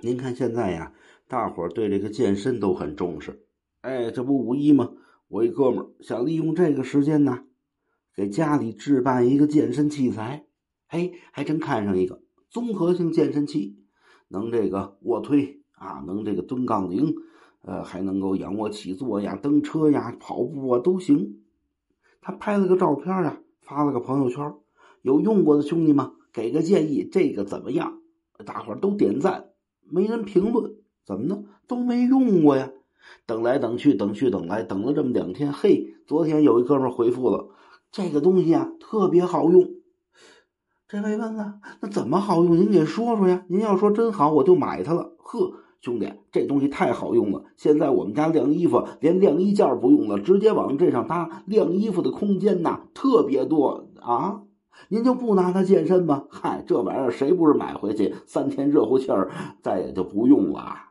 您看现在呀，大伙儿对这个健身都很重视。哎，这不五一吗？我一哥们儿想利用这个时间呢，给家里置办一个健身器材。哎，还真看上一个综合性健身器，能这个卧推啊，能这个蹲杠铃，还能够仰卧起坐呀、蹬车呀、跑步啊都行。他拍了个照片啊，发了个朋友圈，有用过的兄弟们给个建议，这个怎么样？大伙儿都点赞，没人评论，怎么呢？都没用过呀。等来等去，等了这么2天，嘿，昨天有一哥们回复了，这个东西啊特别好用。这位问了，那怎么好用？您给说说呀。您要说真好，我就买它了。呵，兄弟，这东西太好用了，现在我们家晾衣服连晾衣架不用了，直接往这上搭，晾衣服的空间呐特别多啊。您就不拿它健身吗？嗨，这玩意儿谁不是买回去3天热乎气儿，再也就不用了。